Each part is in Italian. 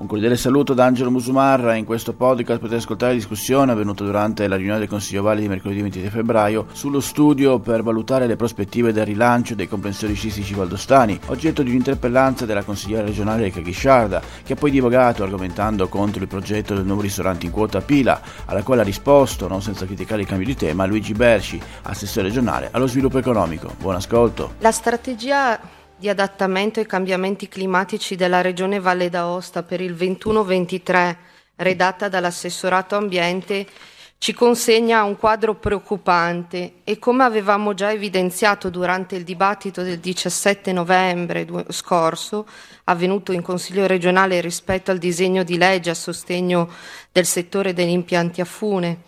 Un cordiale saluto da Angelo Musumarra. In questo podcast potete ascoltare la discussione avvenuta durante la riunione del Consiglio Valle di mercoledì 23 febbraio sullo studio per valutare le prospettive del rilancio dei comprensori sciistici valdostani, oggetto di un'interpellanza della consigliera regionale Caghi, che ha poi divagato argomentando contro il progetto del nuovo ristorante in quota a Pila, alla quale ha risposto, non senza criticare il cambio di tema, Luigi Bertschy, assessore regionale allo sviluppo economico. Buon ascolto. La strategia di adattamento ai cambiamenti climatici della regione Valle d'Aosta per il 21-23, redatta dall'assessorato ambiente, ci consegna un quadro preoccupante e, come avevamo già evidenziato durante il dibattito del 17 novembre scorso, avvenuto in Consiglio regionale rispetto al disegno di legge a sostegno del settore degli impianti a fune,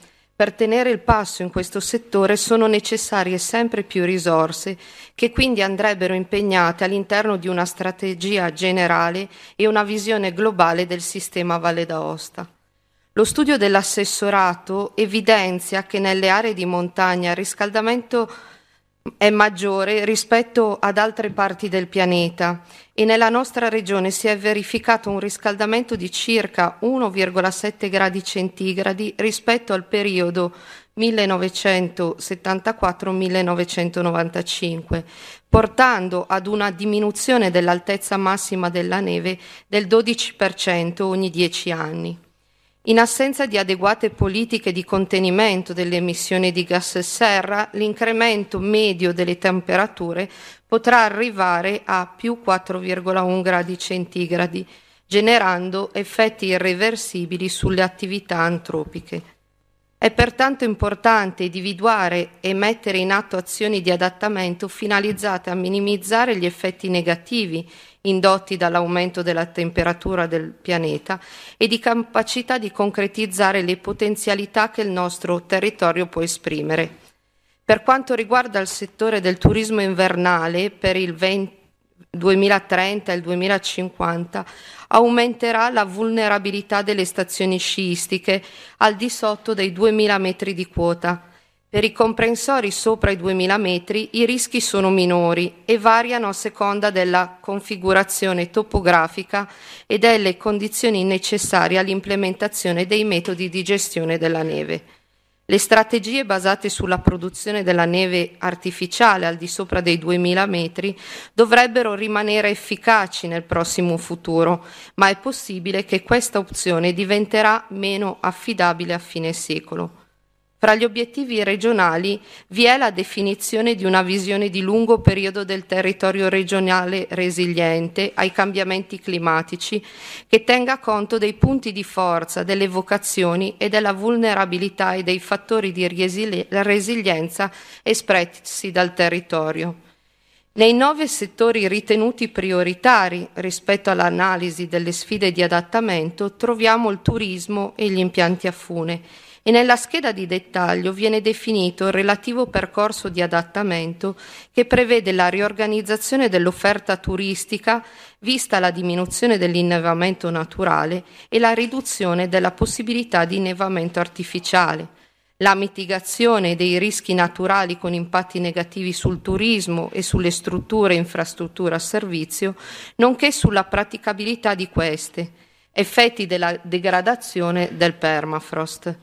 per tenere il passo in questo settore sono necessarie sempre più risorse, che quindi andrebbero impegnate all'interno di una strategia generale e una visione globale del sistema Valle d'Aosta. Lo studio dell'assessorato evidenzia che nelle aree di montagna il riscaldamento è maggiore rispetto ad altre parti del pianeta e nella nostra regione si è verificato un riscaldamento di circa 1,7 gradi centigradi rispetto al periodo 1974-1995, portando ad una diminuzione dell'altezza massima della neve del 12% ogni 10 anni. In assenza di adeguate politiche di contenimento delle emissioni di gas serra, l'incremento medio delle temperature potrà arrivare a più 4,1 gradi centigradi, generando effetti irreversibili sulle attività antropiche. È pertanto importante individuare e mettere in atto azioni di adattamento finalizzate a minimizzare gli effetti negativi indotti dall'aumento della temperatura del pianeta e di capacità di concretizzare le potenzialità che il nostro territorio può esprimere. Per quanto riguarda il settore del turismo invernale, per il 2030 e il 2050 aumenterà la vulnerabilità delle stazioni sciistiche al di sotto dei 2000 metri di quota. Per i comprensori sopra i 2000 metri i rischi sono minori e variano a seconda della configurazione topografica e delle condizioni necessarie all'implementazione dei metodi di gestione della neve. Le strategie basate sulla produzione della neve artificiale al di sopra dei 2000 metri dovrebbero rimanere efficaci nel prossimo futuro, ma è possibile che questa opzione diventerà meno affidabile a fine secolo. Fra gli obiettivi regionali vi è la definizione di una visione di lungo periodo del territorio regionale resiliente ai cambiamenti climatici, che tenga conto dei punti di forza, delle vocazioni e della vulnerabilità e dei fattori di resilienza espressi dal territorio. Nei 9 settori ritenuti prioritari rispetto all'analisi delle sfide di adattamento troviamo il turismo e gli impianti a fune, e nella scheda di dettaglio viene definito il relativo percorso di adattamento che prevede la riorganizzazione dell'offerta turistica, vista la diminuzione dell'innevamento naturale e la riduzione della possibilità di innevamento artificiale, la mitigazione dei rischi naturali con impatti negativi sul turismo e sulle strutture e infrastrutture a servizio, nonché sulla praticabilità di queste, effetti della degradazione del permafrost.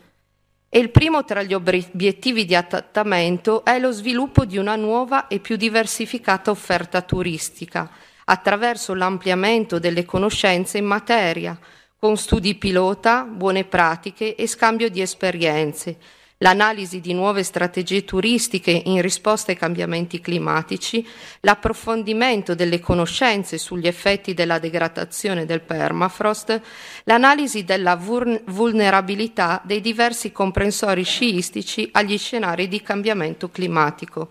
E il primo tra gli obiettivi di adattamento è lo sviluppo di una nuova e più diversificata offerta turistica, attraverso l'ampliamento delle conoscenze in materia, con studi pilota, buone pratiche e scambio di esperienze, l'analisi di nuove strategie turistiche in risposta ai cambiamenti climatici, l'approfondimento delle conoscenze sugli effetti della degradazione del permafrost, l'analisi della vulnerabilità dei diversi comprensori sciistici agli scenari di cambiamento climatico.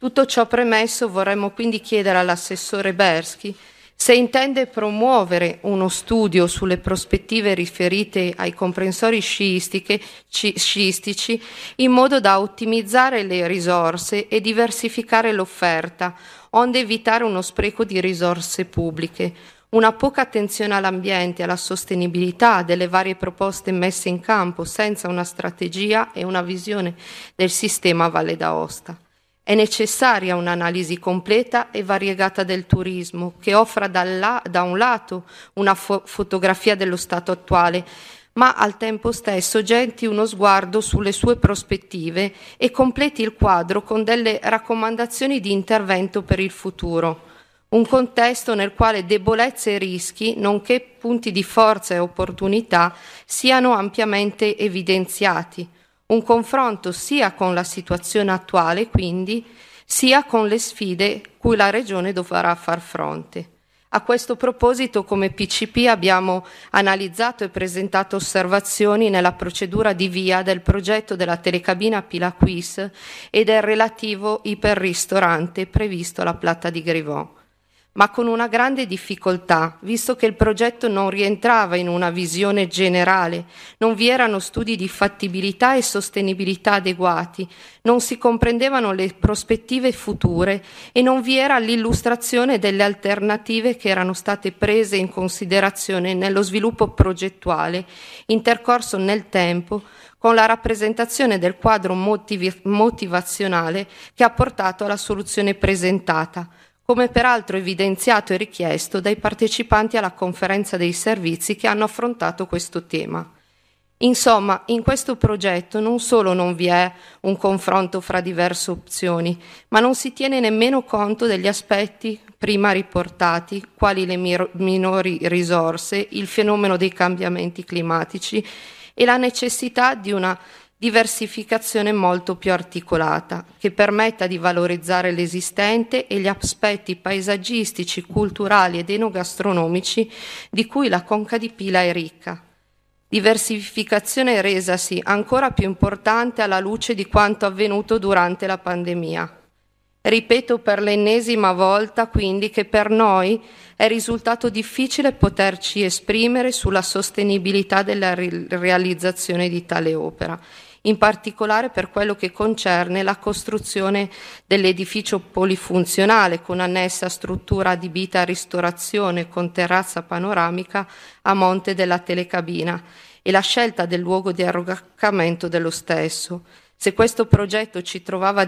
Tutto ciò premesso, vorremmo quindi chiedere all'assessore Bertschy se intende promuovere uno studio sulle prospettive riferite ai comprensori sciistici in modo da ottimizzare le risorse e diversificare l'offerta, onde evitare uno spreco di risorse pubbliche, una poca attenzione all'ambiente e alla sostenibilità delle varie proposte messe in campo senza una strategia e una visione del sistema Valle d'Aosta. È necessaria un'analisi completa e variegata del turismo, che offra da un lato una fotografia dello stato attuale, ma al tempo stesso genti uno sguardo sulle sue prospettive e completi il quadro con delle raccomandazioni di intervento per il futuro. Un contesto nel quale debolezze e rischi, nonché punti di forza e opportunità, siano ampiamente evidenziati. Un confronto sia con la situazione attuale, quindi, sia con le sfide cui la Regione dovrà far fronte. A questo proposito, come PCP, abbiamo analizzato e presentato osservazioni nella procedura di via del progetto della telecabina Pila Quis e del relativo iperristorante previsto alla Plata di Grivon, ma con una grande difficoltà, visto che il progetto non rientrava in una visione generale, non vi erano studi di fattibilità e sostenibilità adeguati, non si comprendevano le prospettive future e non vi era l'illustrazione delle alternative che erano state prese in considerazione nello sviluppo progettuale, intercorso nel tempo, con la rappresentazione del quadro motivazionale che ha portato alla soluzione presentata, come peraltro evidenziato e richiesto dai partecipanti alla conferenza dei servizi che hanno affrontato questo tema. Insomma, in questo progetto non solo non vi è un confronto fra diverse opzioni, ma non si tiene nemmeno conto degli aspetti prima riportati, quali le minori risorse, il fenomeno dei cambiamenti climatici e la necessità di una diversificazione molto più articolata, che permetta di valorizzare l'esistente e gli aspetti paesaggistici, culturali ed enogastronomici di cui la Conca di Pila è ricca. Diversificazione resasi ancora più importante alla luce di quanto avvenuto durante la pandemia. Ripeto per l'ennesima volta quindi che per noi è risultato difficile poterci esprimere sulla sostenibilità della realizzazione di tale opera, in particolare per quello che concerne la costruzione dell'edificio polifunzionale con annessa struttura adibita a ristorazione con terrazza panoramica a monte della telecabina e la scelta del luogo di arroccamento dello stesso. Se questo progetto ci trovava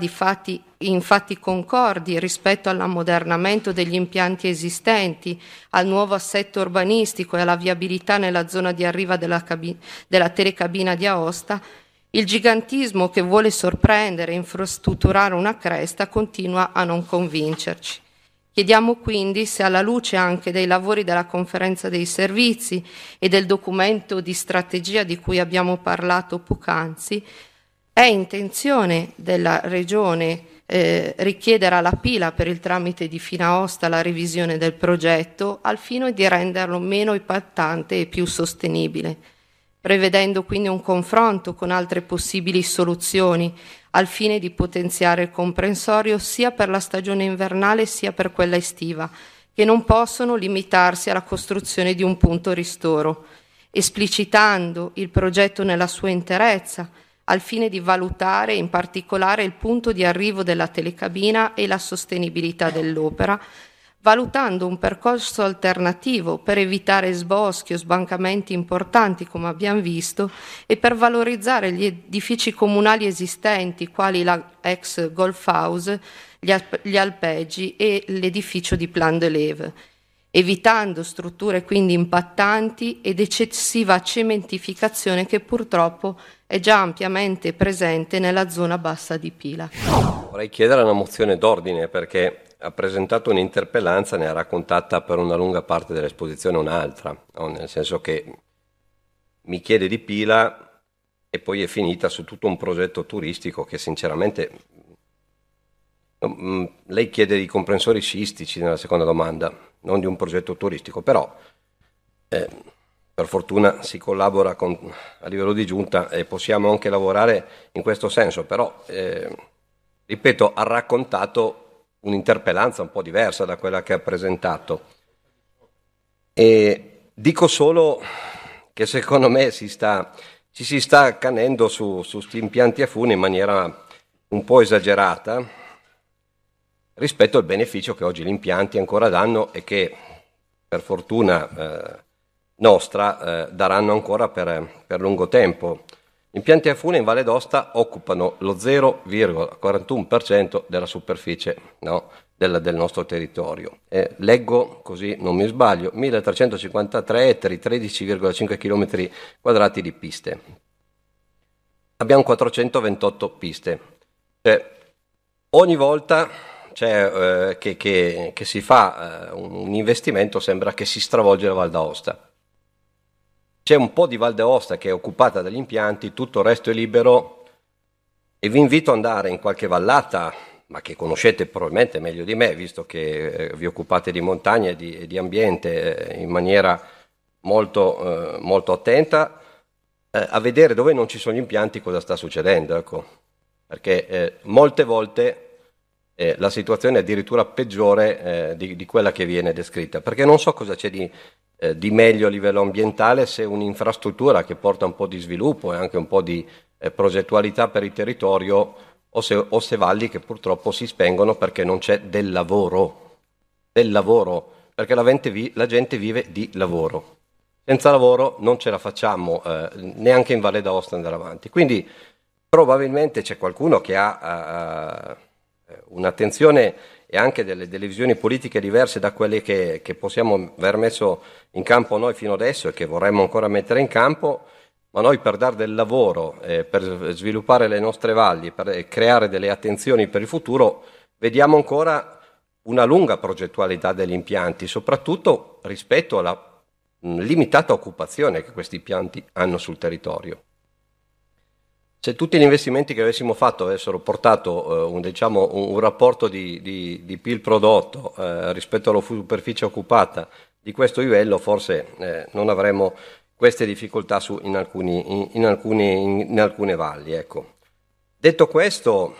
infatti concordi rispetto all'ammodernamento degli impianti esistenti, al nuovo assetto urbanistico e alla viabilità nella zona di arriva della telecabina di Aosta, il gigantismo che vuole sorprendere e infrastrutturare una cresta continua a non convincerci. Chiediamo quindi se, alla luce anche dei lavori della conferenza dei servizi e del documento di strategia di cui abbiamo parlato poc'anzi, è intenzione della Regione richiedere alla Pila, per il tramite di Finaosta, la revisione del progetto al fine di renderlo meno impattante e più sostenibile, prevedendo quindi un confronto con altre possibili soluzioni al fine di potenziare il comprensorio sia per la stagione invernale sia per quella estiva, che non possono limitarsi alla costruzione di un punto ristoro, esplicitando il progetto nella sua interezza, al fine di valutare in particolare il punto di arrivo della telecabina e la sostenibilità dell'opera, valutando un percorso alternativo per evitare sboschi o sbancamenti importanti, come abbiamo visto, e per valorizzare gli edifici comunali esistenti, quali la ex Golf House, gli alpeggi e l'edificio di Plan de Leve, evitando strutture quindi impattanti ed eccessiva cementificazione che purtroppo è già ampiamente presente nella zona bassa di Pila. Vorrei chiedere una mozione d'ordine perché ha presentato un'interpellanza, ne ha raccontata per una lunga parte dell'esposizione un'altra, no? Nel senso che mi chiede di Pila e poi è finita su tutto un progetto turistico che sinceramente... Lei chiede di comprensori sciistici nella seconda domanda, non di un progetto turistico, però per fortuna si collabora a livello di giunta e possiamo anche lavorare in questo senso, però ripeto, ha raccontato un'interpellanza un po' diversa da quella che ha presentato e dico solo che secondo me ci si sta accanendo su questi impianti a fune in maniera un po' esagerata rispetto al beneficio che oggi gli impianti ancora danno e che per fortuna daranno ancora per lungo tempo. Impianti a fune in Valle d'Aosta occupano lo 0,41% della superficie, no, del nostro territorio. Leggo, così non mi sbaglio, 1353 ettari, 13,5 km quadrati di piste. Abbiamo 428 piste. Cioè, ogni volta che si fa un investimento sembra che si stravolge la Valle d'Aosta. C'è un po' di Valle d'Aosta che è occupata dagli impianti, tutto il resto è libero, e vi invito ad andare in qualche vallata, ma che conoscete probabilmente meglio di me, visto che vi occupate di montagna e di ambiente in maniera molto, molto attenta, a vedere dove non ci sono gli impianti cosa sta succedendo. Ecco. Perché molte volte la situazione è addirittura peggiore di quella che viene descritta, perché non so cosa c'è di meglio a livello ambientale se un'infrastruttura che porta un po' di sviluppo e anche un po' di progettualità per il territorio, o se valli che purtroppo si spengono perché non c'è del lavoro, perché la gente vive di lavoro. Senza lavoro non ce la facciamo neanche in Valle d'Aosta andare avanti. Quindi probabilmente c'è qualcuno che ha un'attenzione e anche delle visioni politiche diverse da quelle che possiamo aver messo in campo noi fino adesso e che vorremmo ancora mettere in campo, ma noi per dare del lavoro, per sviluppare le nostre valli, per creare delle attenzioni per il futuro, vediamo ancora una lunga progettualità degli impianti, soprattutto rispetto alla limitata occupazione che questi impianti hanno sul territorio. Se tutti gli investimenti che avessimo fatto avessero portato un rapporto di PIL prodotto rispetto alla superficie occupata di questo livello, forse non avremmo queste difficoltà in alcune valli. Ecco. Detto questo,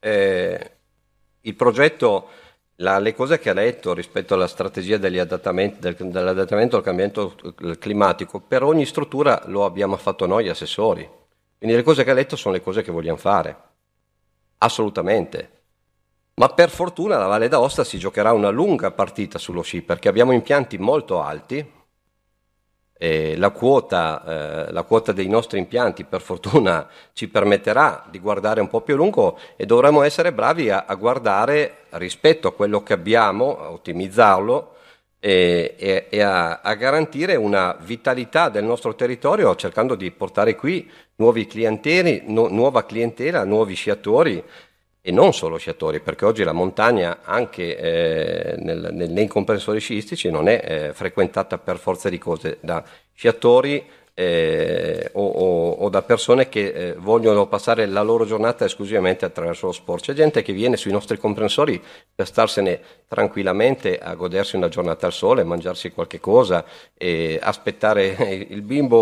il progetto, le cose che ha detto rispetto alla strategia dell'adattamento al cambiamento climatico, per ogni struttura lo abbiamo fatto noi assessori. Quindi le cose che ha detto sono le cose che vogliamo fare, assolutamente. Ma per fortuna la Valle d'Aosta si giocherà una lunga partita sullo sci, perché abbiamo impianti molto alti, e la quota dei nostri impianti per fortuna ci permetterà di guardare un po' più a lungo, e dovremo essere bravi a guardare rispetto a quello che abbiamo, a ottimizzarlo, e a garantire una vitalità del nostro territorio, cercando di portare qui nuova clientela, nuovi sciatori, e non solo sciatori, perché oggi la montagna anche nei comprensori sciistici non è frequentata per forza di cose da sciatori o da persone che vogliono passare la loro giornata esclusivamente attraverso lo sport. C'è gente che viene sui nostri comprensori per starsene tranquillamente a godersi una giornata al sole, mangiarsi qualche cosa, e aspettare il bimbo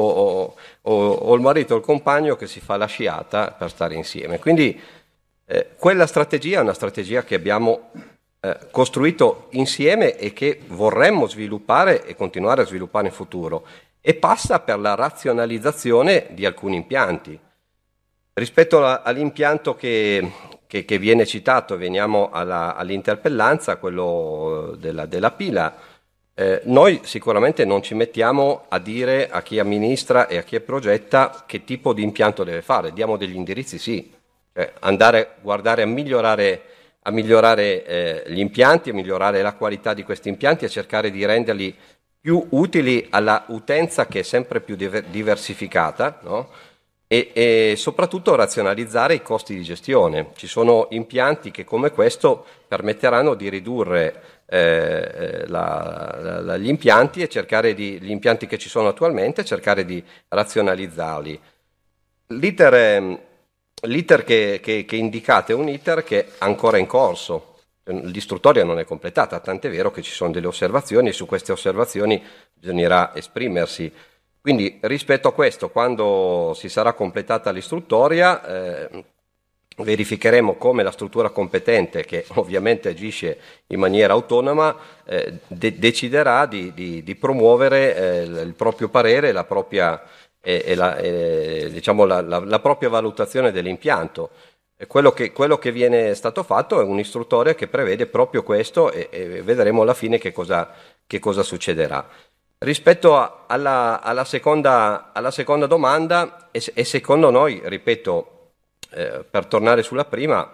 o il marito o il compagno che si fa la sciata per stare insieme. Quindi quella strategia è una strategia che abbiamo costruito insieme e che vorremmo sviluppare e continuare a sviluppare in futuro. E passa per la razionalizzazione di alcuni impianti. Rispetto all'impianto che viene citato, veniamo all'interpellanza, quello della Pila, noi sicuramente non ci mettiamo a dire a chi amministra e a chi progetta che tipo di impianto deve fare, diamo degli indirizzi, sì, andare a guardare a migliorare gli impianti, a migliorare la qualità di questi impianti, a cercare di renderli più utili alla utenza che è sempre più diversificata, no? E soprattutto razionalizzare i costi di gestione. Ci sono impianti che come questo permetteranno di ridurre gli impianti e gli impianti che ci sono attualmente, cercare di razionalizzarli. L'iter che indicate è un iter che è ancora in corso. L'istruttoria non è completata, tant'è vero che ci sono delle osservazioni e su queste osservazioni bisognerà esprimersi. Quindi rispetto a questo, quando si sarà completata l'istruttoria, verificheremo come la struttura competente, che ovviamente agisce in maniera autonoma, deciderà di promuovere il proprio parere, la propria, la propria valutazione dell'impianto. Quello che viene stato fatto è un'istruttoria che prevede proprio questo, e vedremo alla fine che cosa succederà. Rispetto alla seconda domanda, e secondo noi, ripeto, per tornare sulla prima,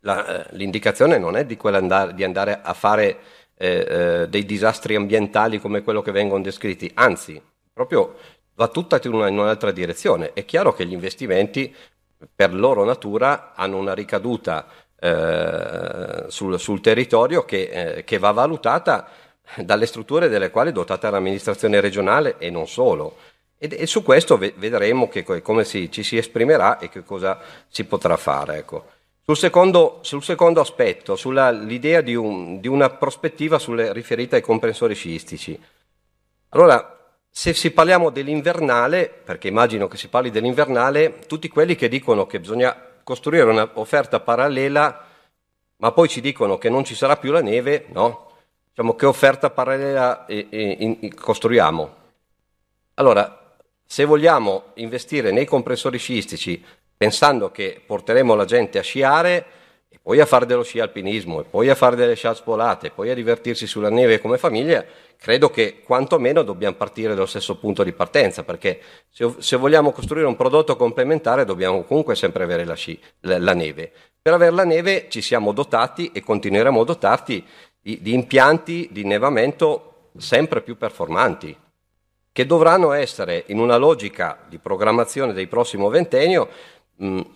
l'indicazione non è di quella di andare a fare dei disastri ambientali come quello che vengono descritti, anzi, proprio va tutta in un'altra direzione. È chiaro che gli investimenti, per loro natura, hanno una ricaduta sul territorio che va valutata dalle strutture delle quali è dotata l'amministrazione regionale e non solo. E su questo vedremo come ci si esprimerà e che cosa si potrà fare. Ecco. Sul secondo aspetto, l'idea di una prospettiva riferita ai comprensori sciistici. Allora, se parliamo dell'invernale, perché immagino che si parli dell'invernale, tutti quelli che dicono che bisogna costruire un'offerta parallela, ma poi ci dicono che non ci sarà più la neve, no? Diciamo, che offerta parallela costruiamo? Allora, se vogliamo investire nei comprensori sciistici pensando che porteremo la gente a sciare e poi a fare dello sci alpinismo e poi a fare delle sciaspolate e poi a divertirsi sulla neve come famiglia, credo che quantomeno dobbiamo partire dallo stesso punto di partenza, perché se vogliamo costruire un prodotto complementare dobbiamo comunque sempre avere la neve. Per avere la neve ci siamo dotati e continueremo a dotarti di impianti di innevamento sempre più performanti, che dovranno essere, in una logica di programmazione del prossimo ventennio,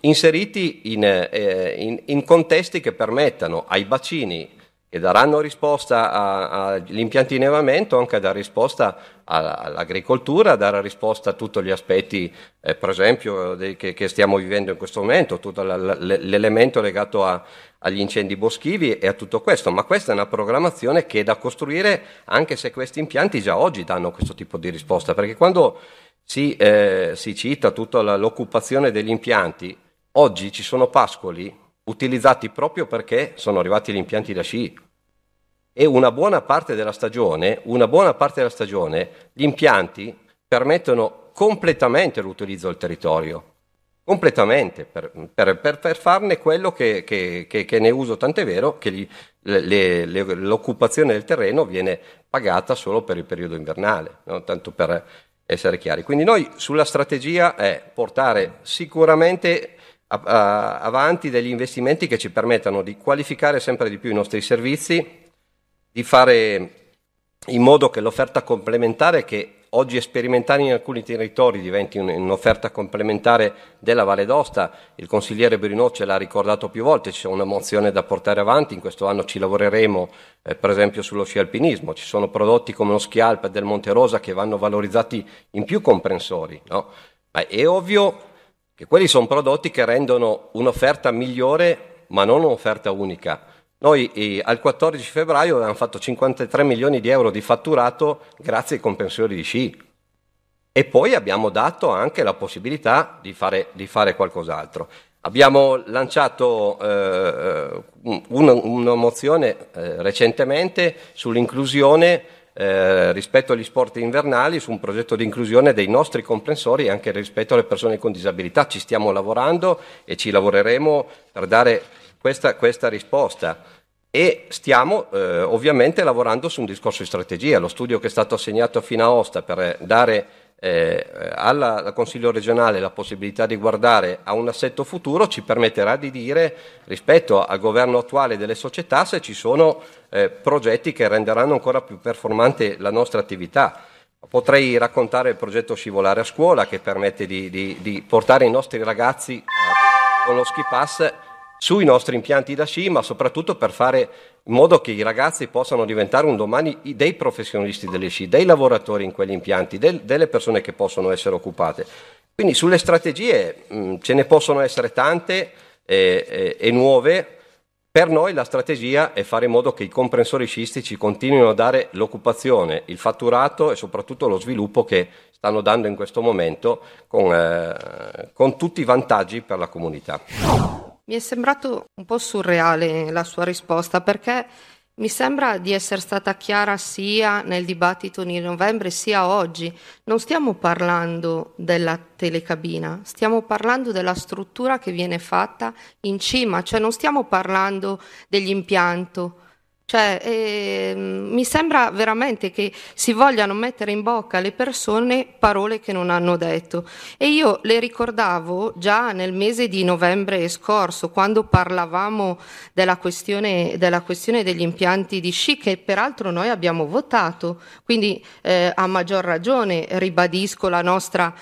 inseriti in contesti che permettano ai bacini che daranno risposta agli impianti di innevamento anche a dare risposta all'agricoltura, a dare risposta a tutti gli aspetti, per esempio, che stiamo vivendo in questo momento, tutto l'elemento legato agli incendi boschivi e a tutto questo. Ma questa è una programmazione che è da costruire, anche se questi impianti già oggi danno questo tipo di risposta, perché quando si cita tutta l'occupazione degli impianti, oggi ci sono pascoli utilizzati proprio perché sono arrivati gli impianti da sci, e una buona parte della stagione gli impianti permettono completamente l'utilizzo del territorio, completamente, per farne quello che ne uso, tant'è vero che l'occupazione del terreno viene pagata solo per il periodo invernale, no? Tanto per essere chiari. Quindi noi sulla strategia è portare sicuramente avanti degli investimenti che ci permettano di qualificare sempre di più i nostri servizi, di fare in modo che l'offerta complementare, che oggi è sperimentare in alcuni territori, diventi un'offerta complementare della Valle d'Aosta. Il consigliere Bruno ce l'ha ricordato più volte, c'è una mozione da portare avanti, in questo anno ci lavoreremo, per esempio sullo sci alpinismo, ci sono prodotti come lo Schialp del Monte Rosa che vanno valorizzati in più comprensori, no? Ma è ovvio che quelli sono prodotti che rendono un'offerta migliore, ma non un'offerta unica. Noi al 14 febbraio abbiamo fatto 53 milioni di euro di fatturato grazie ai comprensori di sci, e poi abbiamo dato anche la possibilità di fare qualcos'altro. Abbiamo lanciato una mozione recentemente sull'inclusione rispetto agli sport invernali, su un progetto di inclusione dei nostri comprensori anche rispetto alle persone con disabilità. Ci stiamo lavorando e ci lavoreremo per dare questa risposta, e stiamo ovviamente lavorando su un discorso di strategia. Lo studio che è stato assegnato a Finaosta per dare al Consiglio regionale la possibilità di guardare a un assetto futuro ci permetterà di dire, rispetto al governo attuale delle società, se ci sono progetti che renderanno ancora più performante la nostra attività. Potrei raccontare il progetto Scivolare a Scuola, che permette di portare i nostri ragazzi con lo ski pass sui nostri impianti da sci, ma soprattutto per fare in modo che i ragazzi possano diventare un domani dei professionisti delle sci, dei lavoratori in quegli impianti, delle persone che possono essere occupate. Quindi sulle strategie ce ne possono essere tante e nuove. Per noi la strategia è fare in modo che i comprensori sciistici continuino a dare l'occupazione, il fatturato e soprattutto lo sviluppo che stanno dando in questo momento, con tutti i vantaggi per la comunità. Mi è sembrato un po' surreale la sua risposta, perché mi sembra di essere stata chiara sia nel dibattito di novembre sia oggi. Non stiamo parlando della telecabina, stiamo parlando della struttura che viene fatta in cima, cioè non stiamo parlando dell'impianto. Cioè, mi sembra veramente che si vogliano mettere in bocca alle persone parole che non hanno detto, e io le ricordavo già nel mese di novembre scorso, quando parlavamo della questione degli impianti di sci, che peraltro noi abbiamo votato, quindi a maggior ragione ribadisco la nostra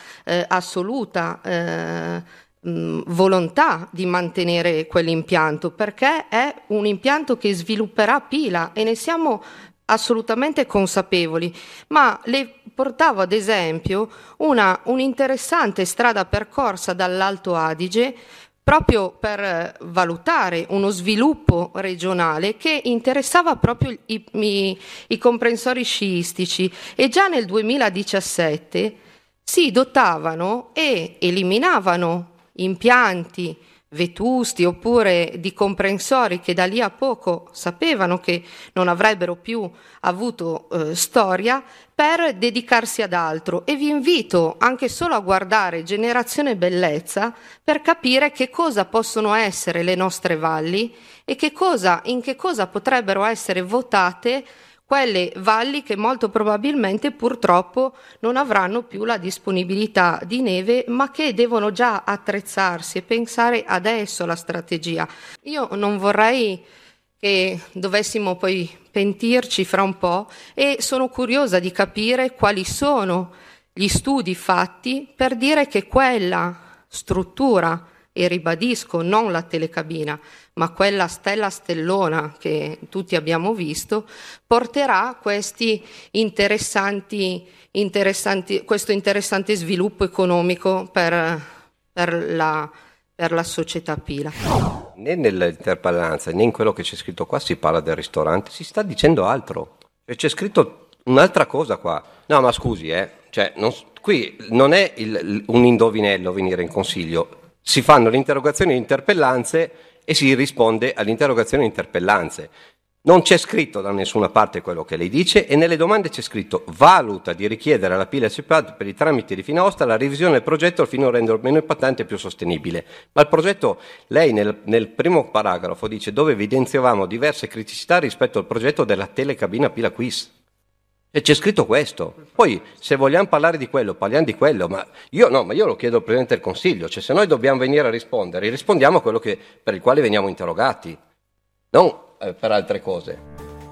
assoluta volontà di mantenere quell'impianto, perché è un impianto che svilupperà Pila e ne siamo assolutamente consapevoli. Ma le portavo ad esempio un'interessante strada percorsa dall'Alto Adige, proprio per valutare uno sviluppo regionale che interessava proprio i comprensori sciistici, e già nel 2017 si dotavano e eliminavano impianti vetusti oppure di comprensori che da lì a poco sapevano che non avrebbero più avuto storia, per dedicarsi ad altro. E vi invito anche solo a guardare Generazione Bellezza per capire che cosa possono essere le nostre valli e in che cosa potrebbero essere votate quelle valli che molto probabilmente purtroppo non avranno più la disponibilità di neve, ma che devono già attrezzarsi e pensare adesso alla strategia. Io non vorrei che dovessimo poi pentirci fra un po', e sono curiosa di capire quali sono gli studi fatti per dire che quella struttura, e ribadisco non la telecabina, ma quella stellona che tutti abbiamo visto, porterà questo interessante sviluppo economico per la società Pila. Né nell'interpellanza né in quello che c'è scritto qua si parla del ristorante, si sta dicendo altro, e c'è scritto un'altra cosa qua. No, ma scusi, cioè, qui non è un indovinello venire in consiglio. Si fanno le interrogazioni e interpellanze e si risponde alle interrogazioni e interpellanze. Non c'è scritto da nessuna parte quello che lei dice, e nelle domande c'è scritto: valuta di richiedere alla Pila CPA per i tramiti di Finaosta la revisione del progetto fino a renderlo meno impattante e più sostenibile. Ma il progetto, lei nel primo paragrafo dice dove evidenziavamo diverse criticità rispetto al progetto della telecabina Pila Quiz. E c'è scritto questo. Poi se vogliamo parlare di quello, parliamo di quello, ma io lo chiedo al Presidente del Consiglio, cioè se noi dobbiamo venire a rispondere, rispondiamo a quello per il quale veniamo interrogati, non per altre cose.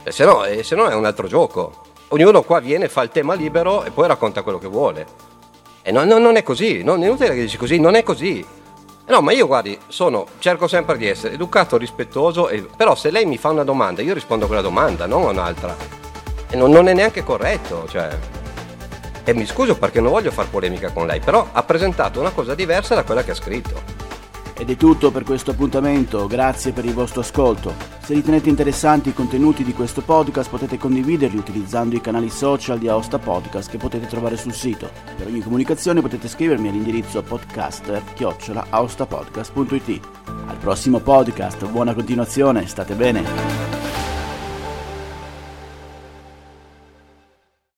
Se no è un altro gioco. Ognuno qua viene, fa il tema libero e poi racconta quello che vuole. E non è così, non è inutile che dici così, non è così. No, ma io guardi, cerco sempre di essere educato, rispettoso, però se lei mi fa una domanda, io rispondo a quella domanda, non a un'altra. Non è neanche corretto, cioè. E mi scuso perché non voglio far polemica con lei, però ha presentato una cosa diversa da quella che ha scritto. Ed è tutto per questo appuntamento, grazie per il vostro ascolto. Se ritenete interessanti i contenuti di questo podcast, potete condividerli utilizzando i canali social di Aosta Podcast che potete trovare sul sito. Per ogni comunicazione potete scrivermi all'indirizzo podcaster@aostapodcast.it. Al prossimo podcast, buona continuazione, state bene!